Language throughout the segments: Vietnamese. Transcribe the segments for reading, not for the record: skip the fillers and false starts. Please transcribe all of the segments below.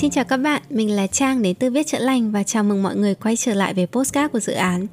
Xin chào các bạn, mình là Trang đến từ Viết Chữa Lành và chào mừng mọi người quay trở lại với podcast của dự án.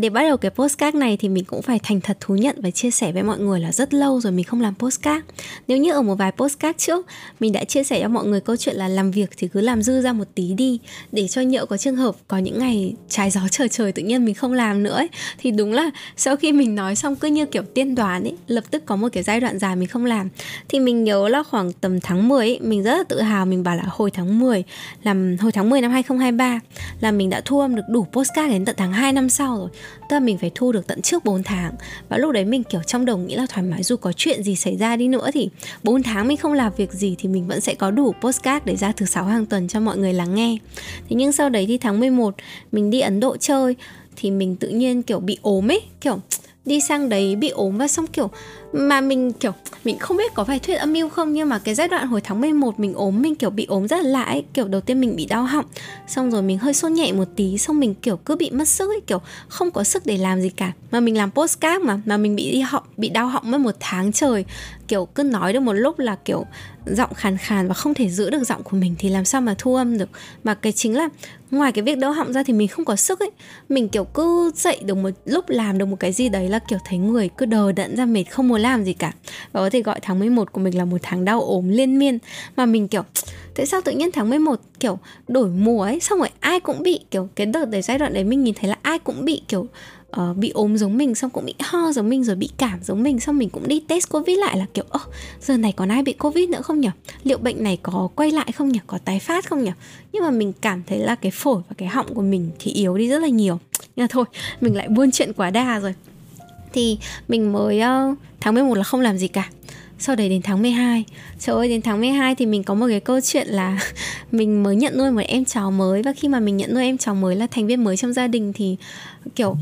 Để bắt đầu cái podcast này thì mình cũng phải thành thật thú nhận và chia sẻ với mọi người là rất lâu rồi mình không làm podcast. Nếu như ở một vài podcast trước, mình đã chia sẻ cho mọi người câu chuyện là làm việc thì cứ làm dư ra một tí đi, để cho nhỡ có trường hợp có những ngày trái gió trời tự nhiên mình không làm nữa ấy. Thì đúng là sau khi mình nói xong cứ như kiểu tiên đoán ấy, lập tức có một cái giai đoạn dài mình không làm. Thì mình nhớ là khoảng tầm tháng 10 ấy, mình rất là tự hào, mình bảo là hồi tháng 10 năm 2023 là mình đã thu âm được đủ podcast đến tận tháng 2 năm sau rồi. Tức là mình phải thu được tận trước 4 tháng. Và lúc đấy mình kiểu trong đầu nghĩ là thoải mái, dù có chuyện gì xảy ra đi nữa thì 4 tháng mình không làm việc gì thì mình vẫn sẽ có đủ podcast để ra thứ 6 hàng tuần cho mọi người lắng nghe. Thế nhưng sau đấy thì tháng 11 mình đi Ấn Độ chơi thì mình tự nhiên kiểu bị ốm ấy, kiểu đi sang đấy bị ốm và xong kiểu mà mình kiểu mình không biết có phải thuyết âm mưu không, nhưng mà cái giai đoạn hồi tháng 11 mình kiểu bị ốm rất là lạ ấy. Kiểu đầu tiên mình bị đau họng, xong rồi mình hơi sốt nhẹ một tí, xong mình kiểu cứ bị mất sức ấy, kiểu không có sức để làm gì cả. Mà mình làm podcast mà mình bị đau họng mất một tháng trời, kiểu cứ nói được một lúc là kiểu giọng khàn khàn và không thể giữ được giọng của mình thì làm sao mà thu âm được. Mà cái chính là ngoài cái việc đau họng ra thì mình không có sức ấy. Mình kiểu cứ dậy được một lúc làm được một cái gì đấy là kiểu thấy người cứ đờ đẫn ra, mệt không muốn làm gì cả. Và có thể gọi tháng 11 của mình là một tháng đau ốm liên miên. Mà mình kiểu tại sao tự nhiên tháng 11 kiểu đổi mùa ấy, xong rồi ai cũng bị kiểu cái đợt đấy, giai đoạn đấy mình nhìn thấy là ai cũng bị kiểu bị ốm giống mình, xong cũng bị ho giống mình, rồi bị cảm giống mình, xong mình cũng đi test Covid lại là kiểu giờ này còn ai bị Covid nữa không nhỉ? Liệu bệnh này có quay lại không nhỉ? Có tái phát không nhỉ? Nhưng mà mình cảm thấy là cái phổi và cái họng của mình thì yếu đi rất là nhiều. Nhưng mà thôi, mình lại buôn chuyện quá đà rồi. Thì mình mới tháng 11 là không làm gì cả. Sau đấy đến tháng 12, trời ơi, đến tháng 12 thì mình có một cái câu chuyện là mình mới nhận nuôi một em chó mới. Và khi mà mình nhận nuôi em chó mới là thành viên mới trong gia đình thì kiểu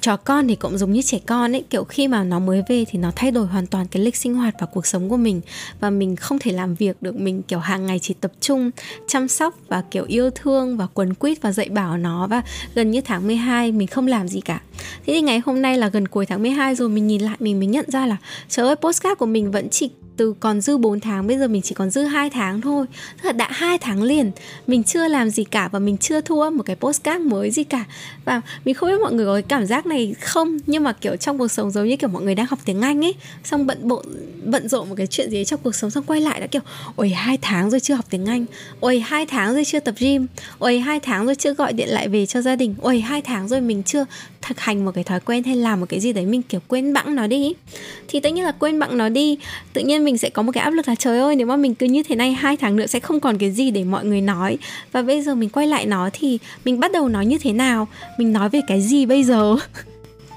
chó con thì cũng giống như trẻ con ấy, kiểu khi mà nó mới về thì nó thay đổi hoàn toàn cái lịch sinh hoạt và cuộc sống của mình. Và mình không thể làm việc được, mình kiểu hàng ngày chỉ tập trung chăm sóc và kiểu yêu thương và quấn quýt và dạy bảo nó. Và gần như tháng 12 mình không làm gì cả. Thế thì ngày hôm nay là gần cuối tháng 12 rồi, mình nhìn lại mình mới nhận ra là trời ơi, podcast của mình vẫn chỉ từ còn dư 4 tháng, bây giờ mình chỉ còn dư 2 tháng thôi. Thật đã 2 tháng liền mình chưa làm gì cả và mình chưa thu âm một cái podcast mới gì cả. Và mình không biết mọi người có cái cảm giác này không, nhưng mà kiểu trong cuộc sống giống như kiểu mọi người đang học tiếng Anh ấy, xong bận rộn một cái chuyện gì trong cuộc sống, xong quay lại đã kiểu ôi 2 tháng rồi chưa học tiếng Anh, ôi 2 tháng rồi chưa tập gym, ôi 2 tháng rồi chưa gọi điện lại về cho gia đình, ôi 2 tháng rồi mình chưa thực hành một cái thói quen hay làm một cái gì đấy, mình kiểu quên bẵng nó đi. Thì tất nhiên là quên bẵng nó đi, tự nhiên mình sẽ có một cái áp lực là trời ơi, nếu mà mình cứ như thế này 2 tháng nữa sẽ không còn cái gì để mọi người nói. Và bây giờ mình quay lại nó thì mình bắt đầu nói như thế nào, mình nói về cái gì bây giờ?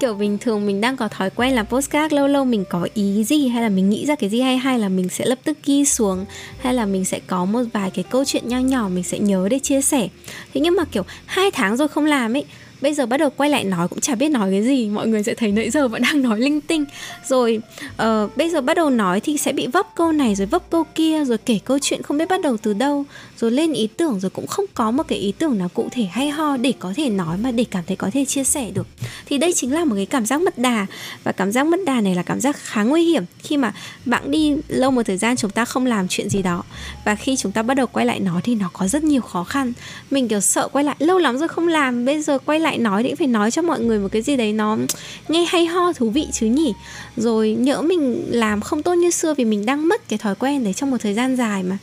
Kiểu bình thường mình đang có thói quen làm podcast, lâu lâu mình có ý gì hay là mình nghĩ ra cái gì hay là mình sẽ lập tức ghi xuống, hay là mình sẽ có một vài cái câu chuyện nho nhỏ mình sẽ nhớ để chia sẻ. Thế nhưng mà kiểu 2 tháng rồi không làm ấy, bây giờ bắt đầu quay lại nói cũng chả biết nói cái gì. Mọi người sẽ thấy nãy giờ vẫn đang nói linh tinh. Rồi bây giờ bắt đầu nói thì sẽ bị vấp câu này rồi vấp câu kia, rồi kể câu chuyện không biết bắt đầu từ đâu, rồi lên ý tưởng rồi cũng không có một cái ý tưởng nào cụ thể hay ho để có thể nói mà để cảm thấy có thể chia sẻ được. Thì đây chính là một cái cảm giác mất đà. Và cảm giác mất đà này là cảm giác khá nguy hiểm. Khi mà bạn đi lâu một thời gian chúng ta không làm chuyện gì đó, và khi chúng ta bắt đầu quay lại nó thì nó có rất nhiều khó khăn. Mình kiểu sợ quay lại lâu lắm rồi không làm, bây giờ quay lại nói thì phải nói cho mọi người một cái gì đấy nó nghe hay ho thú vị chứ nhỉ. Rồi nhỡ mình làm không tốt như xưa vì mình đang mất cái thói quen đấy trong một thời gian dài mà.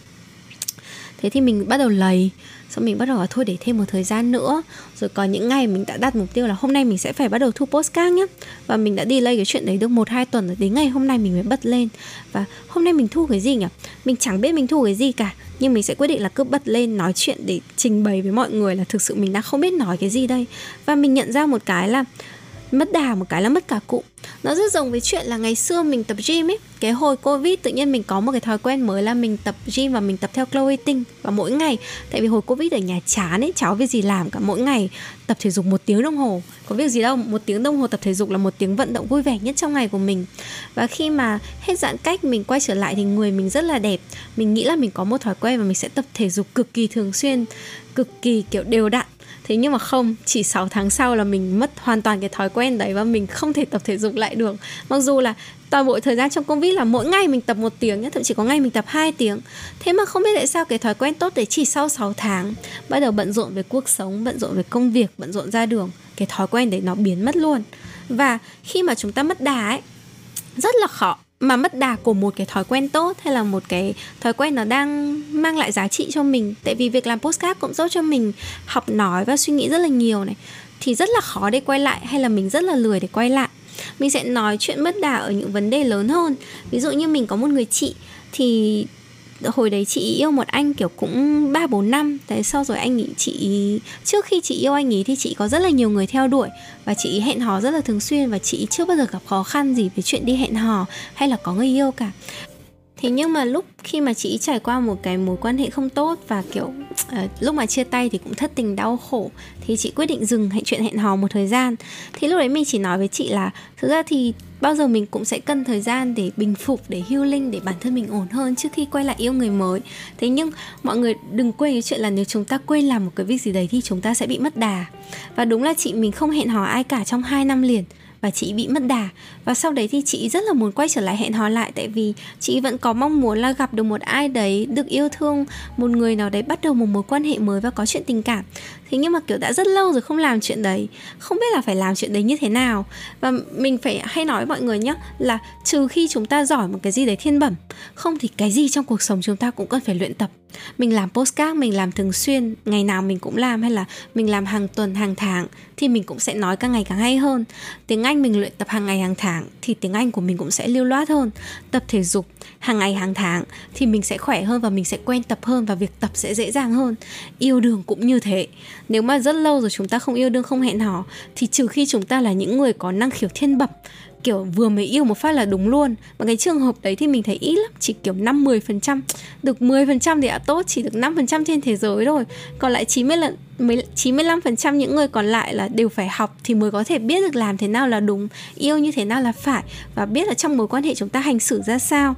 Thế thì mình bắt đầu lầy, xong mình bắt đầu là thôi để thêm một thời gian nữa. Rồi có những ngày mình đã đặt mục tiêu là hôm nay mình sẽ phải bắt đầu thu podcast nhé, và mình đã delay cái chuyện đấy được 1-2 tuần rồi, đến ngày hôm nay mình mới bật lên. Và hôm nay mình thu cái gì nhỉ? Mình chẳng biết mình thu cái gì cả, nhưng mình sẽ quyết định là cứ bật lên nói chuyện để trình bày với mọi người là thực sự mình đã không biết nói cái gì đây. Và mình nhận ra một cái là mất đà, một cái là mất cả cụm. Nó rất giống với chuyện là ngày xưa mình tập gym ấy. Cái hồi Covid tự nhiên mình có một cái thói quen mới là mình tập gym và mình tập theo Chloe Ting. Và mỗi ngày, tại vì hồi Covid ở nhà chán ấy, cháu việc gì làm cả, mỗi ngày tập thể dục 1 tiếng đồng hồ. Có việc gì đâu, 1 tiếng đồng hồ tập thể dục là 1 tiếng vận động vui vẻ nhất trong ngày của mình. Và khi mà hết giãn cách mình quay trở lại thì người mình rất là đẹp. Mình nghĩ là mình có một thói quen và mình sẽ tập thể dục cực kỳ thường xuyên, cực kỳ kiểu đều đặn. Thế nhưng mà không, chỉ 6 tháng sau là mình mất hoàn toàn cái thói quen đấy và mình không thể tập thể dục lại được. Mặc dù là toàn bộ thời gian trong Covid là mỗi ngày mình tập 1 tiếng, thậm chí có ngày mình tập 2 tiếng. Thế mà không biết tại sao cái thói quen tốt đấy chỉ sau 6 tháng, bắt đầu bận rộn về cuộc sống, bận rộn về công việc, bận rộn ra đường, cái thói quen đấy nó biến mất luôn. Và khi mà chúng ta mất đà ấy, rất là khó mà mất đà của một cái thói quen tốt hay là một cái thói quen nó đang mang lại giá trị cho mình. Tại vì việc làm podcast cũng giúp cho mình học nói và suy nghĩ rất là nhiều này, thì rất là khó để quay lại, hay là mình rất là lười để quay lại. Mình sẽ nói chuyện mất đà ở những vấn đề lớn hơn. Ví dụ như mình có một người chị, thì hồi đấy chị yêu một anh kiểu cũng 3-4 năm. Thế sau rồi anh ý, trước khi chị yêu anh ý thì chị có rất là nhiều người theo đuổi, và chị hẹn hò rất là thường xuyên, và chị chưa bao giờ gặp khó khăn gì về chuyện đi hẹn hò hay là có người yêu cả. Thế nhưng mà lúc khi mà chị trải qua một cái mối quan hệ không tốt, và kiểu lúc mà chia tay thì cũng thất tình đau khổ, thì chị quyết định dừng chuyện hẹn hò một thời gian. Thì lúc đấy mình chỉ nói với chị là thực ra thì bao giờ mình cũng sẽ cần thời gian để bình phục, để healing, để bản thân mình ổn hơn trước khi quay lại yêu người mới. Thế nhưng mọi người đừng quên cái chuyện là nếu chúng ta quên làm một cái việc gì đấy thì chúng ta sẽ bị mất đà. Và đúng là chị mình không hẹn hò ai cả trong 2 năm liền, và chị bị mất đà. Và sau đấy thì chị rất là muốn quay trở lại hẹn hò lại, tại vì chị vẫn có mong muốn là gặp được một ai đấy, được yêu thương một người nào đấy, bắt đầu một mối quan hệ mới và có chuyện tình cảm. Thế nhưng mà kiểu đã rất lâu rồi không làm chuyện đấy, không biết là phải làm chuyện đấy như thế nào. Và mình phải hay nói với mọi người nhé, là trừ khi chúng ta giỏi một cái gì đấy thiên bẩm, không thì cái gì trong cuộc sống chúng ta cũng cần phải luyện tập. Mình làm podcast, mình làm thường xuyên, ngày nào mình cũng làm, hay là mình làm hàng tuần, hàng tháng, thì mình cũng sẽ nói càng ngày càng hay hơn. Tiếng Anh mình luyện tập hàng ngày, hàng tháng, thì tiếng Anh của mình cũng sẽ lưu loát hơn. Tập thể dục hàng ngày, hàng tháng, thì mình sẽ khỏe hơn và mình sẽ quen tập hơn, và việc tập sẽ dễ dàng hơn. Yêu đương cũng như thế. Nếu mà rất lâu rồi chúng ta không yêu đương, không hẹn hò, thì trừ khi chúng ta là những người có năng khiếu thiên bẩm, kiểu vừa mới yêu một phát là đúng luôn. Mà cái trường hợp đấy thì mình thấy ít lắm, chỉ kiểu 5-10%. Được 10% thì đã tốt, chỉ được 5% trên thế giới rồi. Còn lại 95% những người còn lại là đều phải học thì mới có thể biết được làm thế nào là đúng, yêu như thế nào là phải, và biết là trong mối quan hệ chúng ta hành xử ra sao.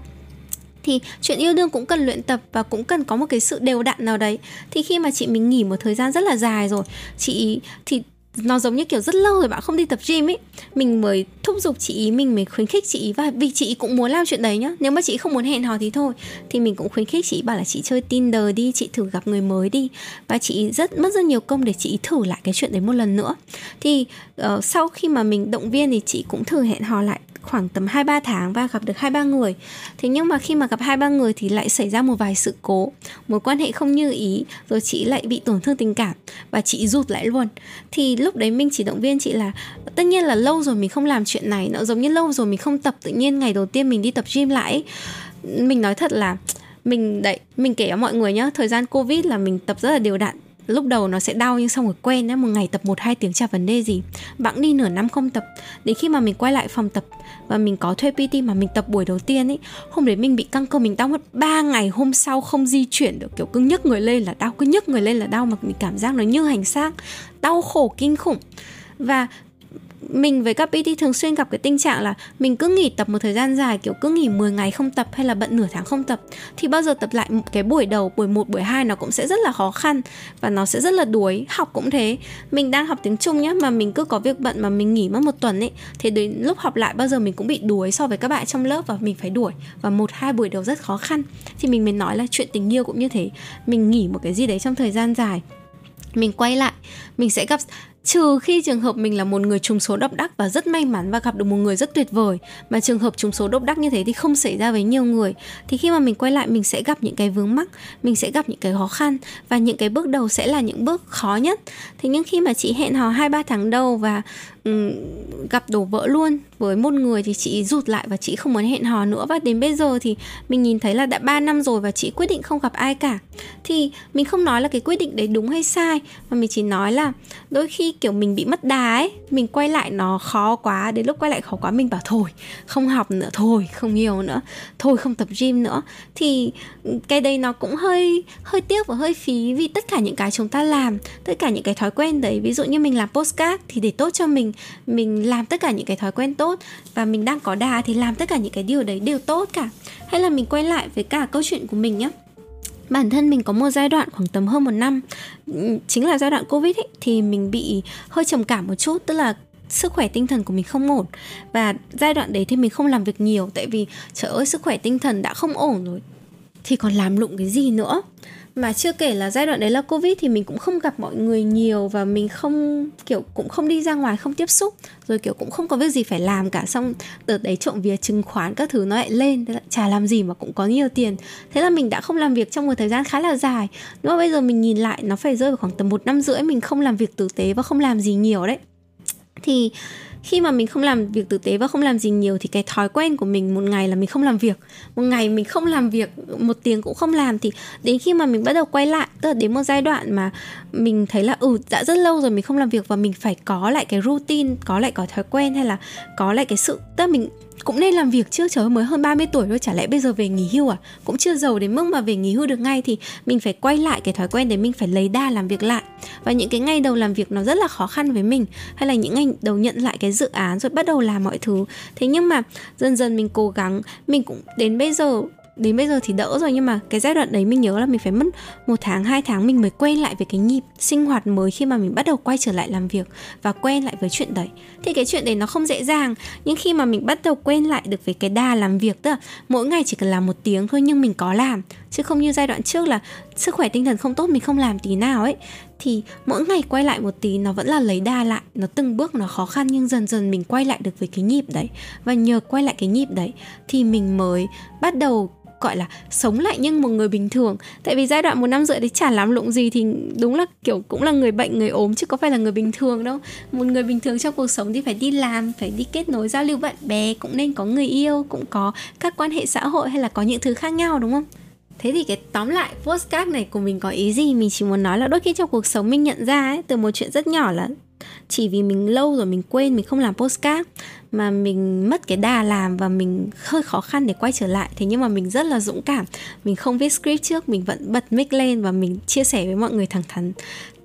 Thì chuyện yêu đương cũng cần luyện tập, và cũng cần có một cái sự đều đặn nào đấy. Thì khi mà chị mình nghỉ một thời gian rất là dài rồi, chị thì nó giống như kiểu rất lâu rồi bạn không đi tập gym ấy, mình mới thúc giục chị ý, mình mới khuyến khích chị ý. Và vì chị ý cũng muốn làm chuyện đấy nhá, nếu mà chị không muốn hẹn hò thì thôi, thì mình cũng khuyến khích chị ý, bảo là chị chơi Tinder đi, chị thử gặp người mới đi. Và chị ý mất rất nhiều công để chị ý thử lại cái chuyện đấy một lần nữa. Thì sau khi mà mình động viên thì chị cũng thử hẹn hò lại khoảng tầm 2-3 tháng và gặp được 2-3 người. Thế nhưng mà khi mà gặp 2-3 người thì lại xảy ra một vài sự cố, mối quan hệ không như ý, rồi chị lại bị tổn thương tình cảm và chị rụt lại luôn. Thì lúc đấy mình chỉ động viên chị là tất nhiên là lâu rồi mình không làm chuyện này, nó giống như lâu rồi mình không tập, tự nhiên ngày đầu tiên mình đi tập gym lại ấy. Mình nói thật là mình kể cho mọi người nhá, thời gian Covid là mình tập rất là đều đặn. Lúc đầu nó sẽ đau nhưng xong rồi quen, một ngày tập 1-2 tiếng chả vấn đề gì. Bẵng đi nửa năm không tập, đến khi mà mình quay lại phòng tập và mình có thuê PT mà mình tập buổi đầu tiên ấy, hôm đấy mình bị căng cơ, mình đau mất 3 ngày, hôm sau không di chuyển được, kiểu cứ nhấc người lên là đau, mà mình cảm giác nó như hành xác, đau khổ kinh khủng. Và mình với các PT thường xuyên gặp cái tình trạng là mình cứ nghỉ tập một thời gian dài, kiểu cứ nghỉ 10 ngày không tập hay là bận nửa tháng không tập, thì bao giờ tập lại cái buổi đầu, buổi 1, buổi 2 nó cũng sẽ rất là khó khăn và nó sẽ rất là đuối. Học cũng thế, mình đang học tiếng Trung nhá, mà mình cứ có việc bận mà mình nghỉ mất 1 tuần ấy, thì đến lúc học lại bao giờ mình cũng bị đuối so với các bạn trong lớp và mình phải đuổi, và 1-2 buổi đầu rất khó khăn. Thì mình mới nói là chuyện tình yêu cũng như thế, mình nghỉ một cái gì đấy trong thời gian dài, mình quay lại, mình sẽ gặp, trừ khi trường hợp mình là một người trùng số độc đắc và rất may mắn và gặp được một người rất tuyệt vời, mà trường hợp trùng số độc đắc như thế thì không xảy ra với nhiều người. Thì khi mà mình quay lại mình sẽ gặp những cái vướng mắc, mình sẽ gặp những cái khó khăn, và những cái bước đầu sẽ là những bước khó nhất. Thế nhưng khi mà chị hẹn hò 2-3 tháng đầu và gặp đổ vỡ luôn với một người thì chị rụt lại và chị không muốn hẹn hò nữa. Và đến bây giờ thì mình nhìn thấy là đã 3 năm rồi và chị quyết định không gặp ai cả. Thì mình không nói là cái quyết định đấy đúng hay sai, mà mình chỉ nói là đôi khi kiểu mình bị mất đà ấy, mình quay lại nó khó quá, đến lúc quay lại khó quá mình bảo thôi không học nữa, thôi không yêu nữa, thôi không tập gym nữa. Thì cái đấy nó cũng hơi tiếc và hơi phí, vì tất cả những cái chúng ta làm, tất cả những cái thói quen đấy, ví dụ như mình làm podcast thì để tốt cho mình làm tất cả những cái thói quen tốt, và mình đang có đà thì làm tất cả những cái điều đấy đều tốt cả. Hay là mình quay lại với cả câu chuyện của mình nhé, bản thân mình có một giai đoạn khoảng tầm hơn một năm, chính là giai đoạn Covid ấy, thì mình bị hơi trầm cảm một chút, tức là sức khỏe tinh thần của mình không ổn. Và giai đoạn đấy thì mình không làm việc nhiều, tại vì trời ơi, sức khỏe tinh thần đã không ổn rồi thì còn làm lụng cái gì nữa. Mà chưa kể là giai đoạn đấy là Covid thì mình cũng không gặp mọi người nhiều, và mình không kiểu cũng không đi ra ngoài, không tiếp xúc, rồi kiểu cũng không có việc gì phải làm cả. Xong từ đấy trộm vía chứng khoán các thứ nó lại lên, thế là chả làm gì mà cũng có nhiều tiền. Thế là mình đã không làm việc trong một thời gian khá là dài. Nhưng mà bây giờ mình nhìn lại nó phải rơi vào khoảng tầm 1 năm rưỡi mình không làm việc tử tế và không làm gì nhiều đấy. Thì khi mà mình không làm việc tử tế và không làm gì nhiều thì cái thói quen của mình một ngày là mình không làm việc. Một ngày mình không làm việc, 1 tiếng cũng không làm, thì đến khi mà mình bắt đầu quay lại, tức là đến một giai đoạn mà mình thấy là đã rất lâu rồi mình không làm việc và mình phải có lại cái routine, có lại cái thói quen, hay là có lại cái sự, tức là mình cũng nên làm việc chứ, trời ơi mới hơn 30 tuổi thôi, chả lẽ bây giờ về nghỉ hưu à? Cũng chưa giàu đến mức mà về nghỉ hưu được ngay, thì mình phải quay lại cái thói quen để mình phải lấy đà làm việc lại. Và những cái ngày đầu làm việc nó rất là khó khăn với mình, hay là những ngày đầu nhận lại cái dự án rồi bắt đầu làm mọi thứ. Thế nhưng mà dần dần mình cố gắng, mình cũng đến bây giờ thì đỡ rồi, nhưng mà cái giai đoạn đấy mình nhớ là mình phải mất 1 tháng 2 tháng mình mới quen lại với cái nhịp sinh hoạt mới khi mà mình bắt đầu quay trở lại làm việc và quen lại với chuyện đấy. Thì cái chuyện đấy nó không dễ dàng, nhưng khi mà mình bắt đầu quen lại được với cái đà làm việc, tức là mỗi ngày chỉ cần làm 1 tiếng thôi nhưng mình có làm, chứ không như giai đoạn trước là sức khỏe tinh thần không tốt mình không làm tí nào ấy. Thì mỗi ngày quay lại 1 tí, nó vẫn là lấy đà lại, nó từng bước nó khó khăn, nhưng dần dần mình quay lại được với cái nhịp đấy. Và nhờ quay lại cái nhịp đấy thì mình mới bắt đầu gọi là sống lại như một người bình thường. Tại vì giai đoạn 1 năm rưỡi đấy chả làm lụng gì thì đúng là kiểu cũng là người bệnh, người ốm chứ có phải là người bình thường đâu. Một người bình thường trong cuộc sống thì phải đi làm, phải đi kết nối giao lưu bạn bè, cũng nên có người yêu, cũng có các quan hệ xã hội, hay là có những thứ khác nhau, đúng không? Thế thì cái tóm lại podcast này của mình có ý gì? Mình chỉ muốn nói là đôi khi trong cuộc sống mình nhận ra ấy, từ một chuyện rất nhỏ là chỉ vì mình lâu rồi mình quên mình không làm podcast mà mình mất cái đà làm, và mình hơi khó khăn để quay trở lại. Thế nhưng mà mình rất là dũng cảm, mình không viết script trước, mình vẫn bật mic lên và mình chia sẻ với mọi người thẳng thắn,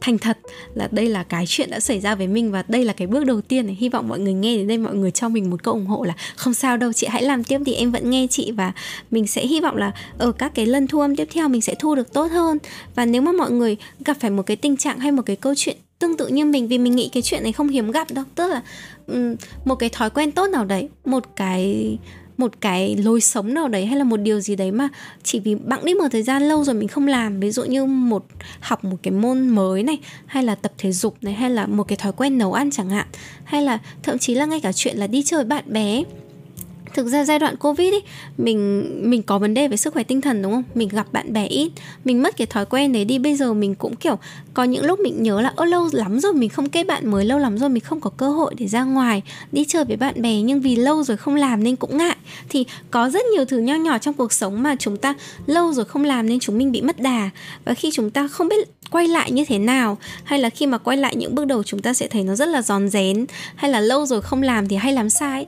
thành thật là đây là cái chuyện đã xảy ra với mình và đây là cái bước đầu tiên này. Hy vọng mọi người nghe đến đây mọi người cho mình một câu ủng hộ là không sao đâu chị, hãy làm tiếp thì em vẫn nghe chị, và mình sẽ hy vọng là ở các cái lần thu âm tiếp theo mình sẽ thu được tốt hơn. Và nếu mà mọi người gặp phải một cái tình trạng hay một cái câu chuyện tương tự như mình, vì mình nghĩ cái chuyện này không hiếm gặp đâu, tức là một cái thói quen tốt nào đấy, một cái lối sống nào đấy, hay là một điều gì đấy mà chỉ vì bẵng đi một thời gian lâu rồi mình không làm, ví dụ như học một cái môn mới này, hay là tập thể dục này, hay là một cái thói quen nấu ăn chẳng hạn, hay là thậm chí là ngay cả chuyện là đi chơi bạn bè. Thực ra giai đoạn Covid ấy, mình có vấn đề về sức khỏe tinh thần, đúng không? Mình gặp bạn bè ít, mình mất cái thói quen đấy đi. Bây giờ mình cũng kiểu có những lúc mình nhớ là lâu lắm rồi mình không kết bạn mới, lâu lắm rồi mình không có cơ hội để ra ngoài đi chơi với bạn bè, nhưng vì lâu rồi không làm nên cũng ngại. Thì có rất nhiều thứ nho nhỏ trong cuộc sống mà chúng ta lâu rồi không làm nên chúng mình bị mất đà. Và khi chúng ta không biết quay lại như thế nào, hay là khi mà quay lại những bước đầu chúng ta sẽ thấy nó rất là rón rén, hay là lâu rồi không làm thì hay làm sai.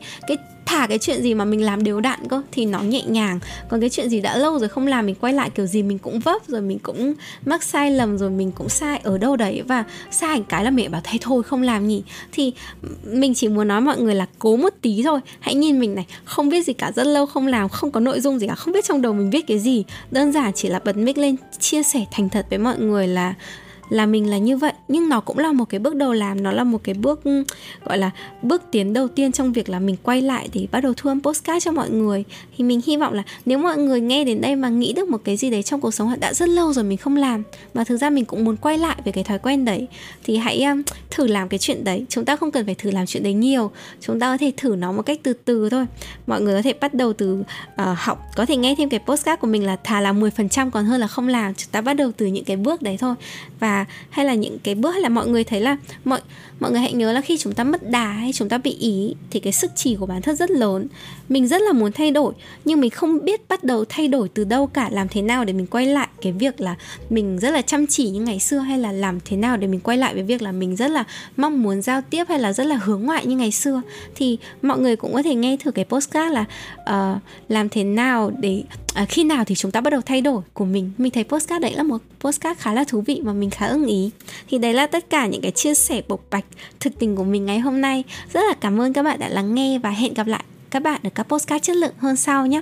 Cái chuyện gì mà mình làm đều đặn cơ thì nó nhẹ nhàng, còn cái chuyện gì đã lâu rồi không làm, mình quay lại kiểu gì mình cũng vấp, rồi mình cũng mắc sai lầm, rồi mình cũng sai ở đâu đấy, và sai một cái là mẹ bảo thay thôi không làm nhỉ. Thì mình chỉ muốn nói mọi người là cố một tí thôi, hãy nhìn mình này, không biết gì cả, rất lâu không làm, không có nội dung gì cả, không biết trong đầu mình viết cái gì, đơn giản chỉ là bật mic lên chia sẻ thành thật với mọi người là mình là như vậy. Nhưng nó cũng là một cái bước đầu làm, nó là một cái bước gọi là bước tiến đầu tiên trong việc là mình quay lại để bắt đầu thu âm podcast cho mọi người. Thì mình hy vọng là nếu mọi người nghe đến đây mà nghĩ được một cái gì đấy trong cuộc sống đã rất lâu rồi mình không làm, mà thực ra mình cũng muốn quay lại về cái thói quen đấy, thì hãy thử làm cái chuyện đấy. Chúng ta không cần phải thử làm chuyện đấy nhiều, chúng ta có thể thử nó một cách từ từ thôi. Mọi người có thể bắt đầu từ học, có thể nghe thêm cái podcast của mình là thà là 10% còn hơn là không làm. Chúng ta bắt đầu từ những cái bước đấy thôi, và hay là những cái bước, hay là mọi người thấy là mọi người hãy nhớ là khi chúng ta mất đà hay chúng ta bị ý thì cái sức trì của bản thân rất lớn. Mình rất là muốn thay đổi nhưng mình không biết bắt đầu thay đổi từ đâu cả, làm thế nào để mình quay lại cái việc là mình rất là chăm chỉ như ngày xưa, hay là làm thế nào để mình quay lại với việc là mình rất là mong muốn giao tiếp, hay là rất là hướng ngoại như ngày xưa. Thì mọi người cũng có thể nghe thử cái podcast là làm thế nào để khi nào thì chúng ta bắt đầu thay đổi của mình. Mình thấy podcast đấy là một podcast khá là thú vị mà mình khá ưng ý. Thì đấy là tất cả những cái chia sẻ bộc bạch thực tình của mình ngày hôm nay. Rất là cảm ơn các bạn đã lắng nghe và hẹn gặp lại các bạn ở các podcast chất lượng hơn sau nhé.